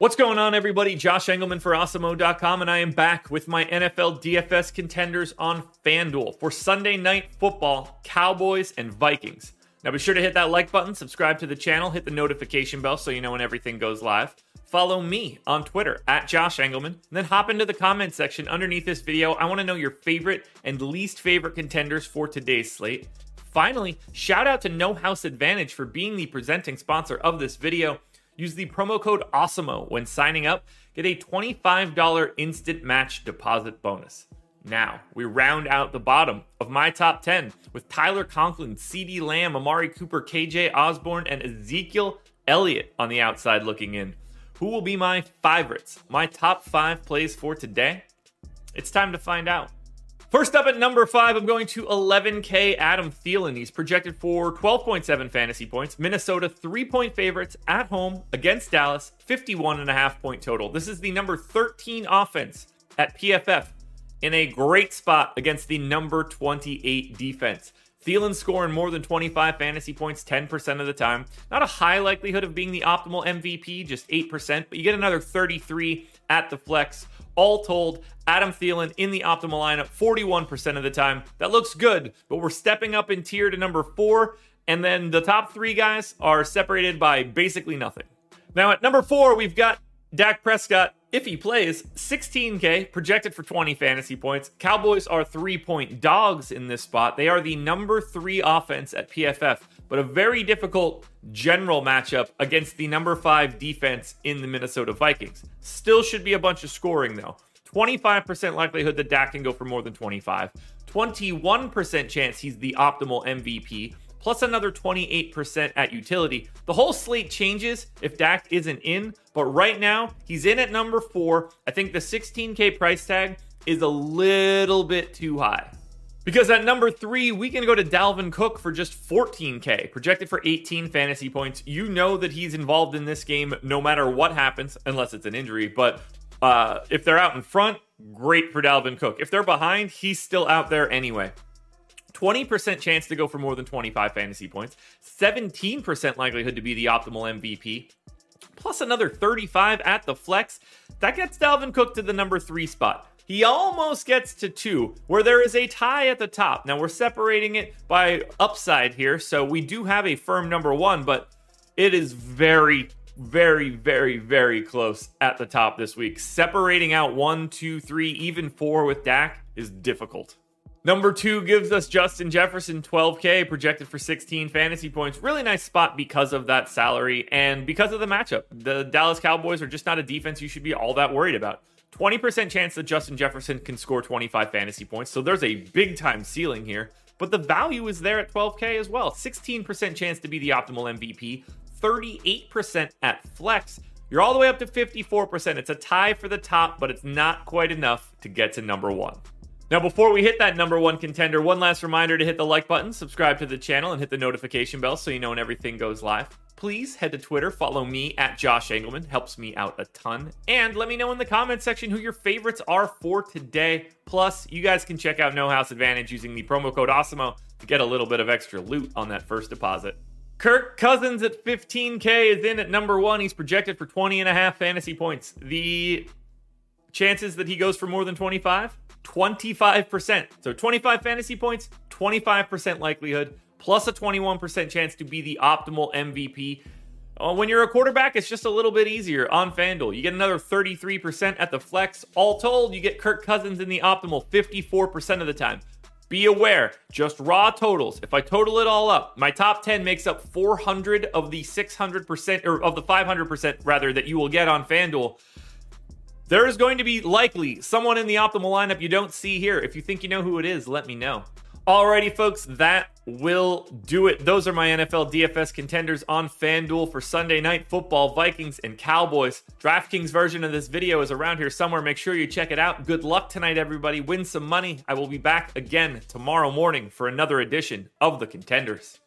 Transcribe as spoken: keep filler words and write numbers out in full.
What's going on, everybody? Josh Engelman for Awesemo dot com, and I am back with my N F L D F S contenders on FanDuel for Sunday Night Football, Cowboys and Vikings. Now be sure to hit that like button, subscribe to the channel, hit the notification bell so you know when everything goes live. Follow me on Twitter, at Josh Engelman, and then hop into the comment section underneath this video. I want to know your favorite and least favorite contenders for today's slate. Finally, shout out to No House Advantage for being the presenting sponsor of this video. Use the promo code Awesemo when signing up. Get a twenty-five dollars instant match deposit bonus. Now, we round out the bottom of my top ten with Tyler Conklin, CeeDee Lamb, Amari Cooper, K J Osborne, and Ezekiel Elliott on the outside looking in. Who will be my favorites? My top five plays for today? It's time to find out. First up at number five, I'm going to eleven K Adam Thielen. He's projected for twelve point seven fantasy points. Minnesota three-point favorites at home against Dallas, fifty-one point five point total. This is the number thirteen offense at P F F in a great spot against the number twenty-eight defense. Thielen scoring more than twenty-five fantasy points ten percent of the time. Not a high likelihood of being the optimal M V P, just eight percent, but you get another thirty-three at the flex. All told, Adam Thielen in the optimal lineup forty-one percent of the time. That looks good, but we're stepping up in tier to number four, and then the top three guys are separated by basically nothing. Now at number four, we've got Dak Prescott. If he plays, sixteen K, projected for twenty fantasy points. Cowboys are three-point dogs in this spot. They are the number three offense at P F F, but a very difficult general matchup against the number five defense in the Minnesota Vikings. Still should be a bunch of scoring, though. twenty-five percent likelihood that Dak can go for more than twenty-five. twenty-one percent chance he's the optimal M V P, plus another twenty-eight percent at utility. The whole slate changes if Dak isn't in, but right now he's in at number four. I think the sixteen K price tag is a little bit too high. Because at number three, we can go to Dalvin Cook for just fourteen K, projected for eighteen fantasy points. You know that he's involved in this game no matter what happens, unless it's an injury, but uh, if they're out in front, great for Dalvin Cook. If they're behind, he's still out there anyway. twenty percent chance to go for more than twenty-five fantasy points, seventeen percent likelihood to be the optimal M V P, plus another thirty-five at the flex. That gets Dalvin Cook to the number three spot. He almost gets to two, where there is a tie at the top. Now we're separating it by upside here, so we do have a firm number one, but it is very, very, very, very close at the top this week. Separating out one, two, three, even four with Dak is difficult. Number two gives us Justin Jefferson, twelve K, projected for sixteen fantasy points. Really nice spot because of that salary and because of the matchup. The Dallas Cowboys are just not a defense you should be all that worried about. twenty percent chance that Justin Jefferson can score twenty-five fantasy points, so there's a big-time ceiling here. But the value is there at twelve K as well. sixteen percent chance to be the optimal M V P, thirty-eight percent at flex. You're all the way up to fifty-four percent. It's a tie for the top, but it's not quite enough to get to number one. Now, before we hit that number one contender, one last reminder to hit the like button, subscribe to the channel, and hit the notification bell so you know when everything goes live. Please head to Twitter, follow me at Josh Engelman, helps me out a ton. And let me know in the comment section who your favorites are for today. Plus, you guys can check out No House Advantage using the promo code Awesemo to get a little bit of extra loot on that first deposit. Kirk Cousins at fifteen K is in at number one. He's projected for twenty and a half fantasy points. The chances that he goes for more than twenty-five? twenty-five percent. So twenty-five fantasy points, twenty-five percent likelihood, plus a twenty-one percent chance to be the optimal M V P. When you're a quarterback, it's just a little bit easier on FanDuel. You get another thirty-three percent at the flex. All told, you get Kirk Cousins in the optimal fifty-four percent of the time. Be aware, just raw totals. If I total it all up, my top ten makes up four hundred of the six hundred percent, or of the five hundred percent rather, that you will get on FanDuel. There is going to be likely someone in the optimal lineup you don't see here. If you think you know who it is, let me know. Alrighty, folks, that will do it. Those are my N F L D F S contenders on FanDuel for Sunday Night Football, Vikings and Cowboys. DraftKings version of this video is around here somewhere. Make sure you check it out. Good luck tonight, everybody. Win some money. I will be back again tomorrow morning for another edition of The Contenders.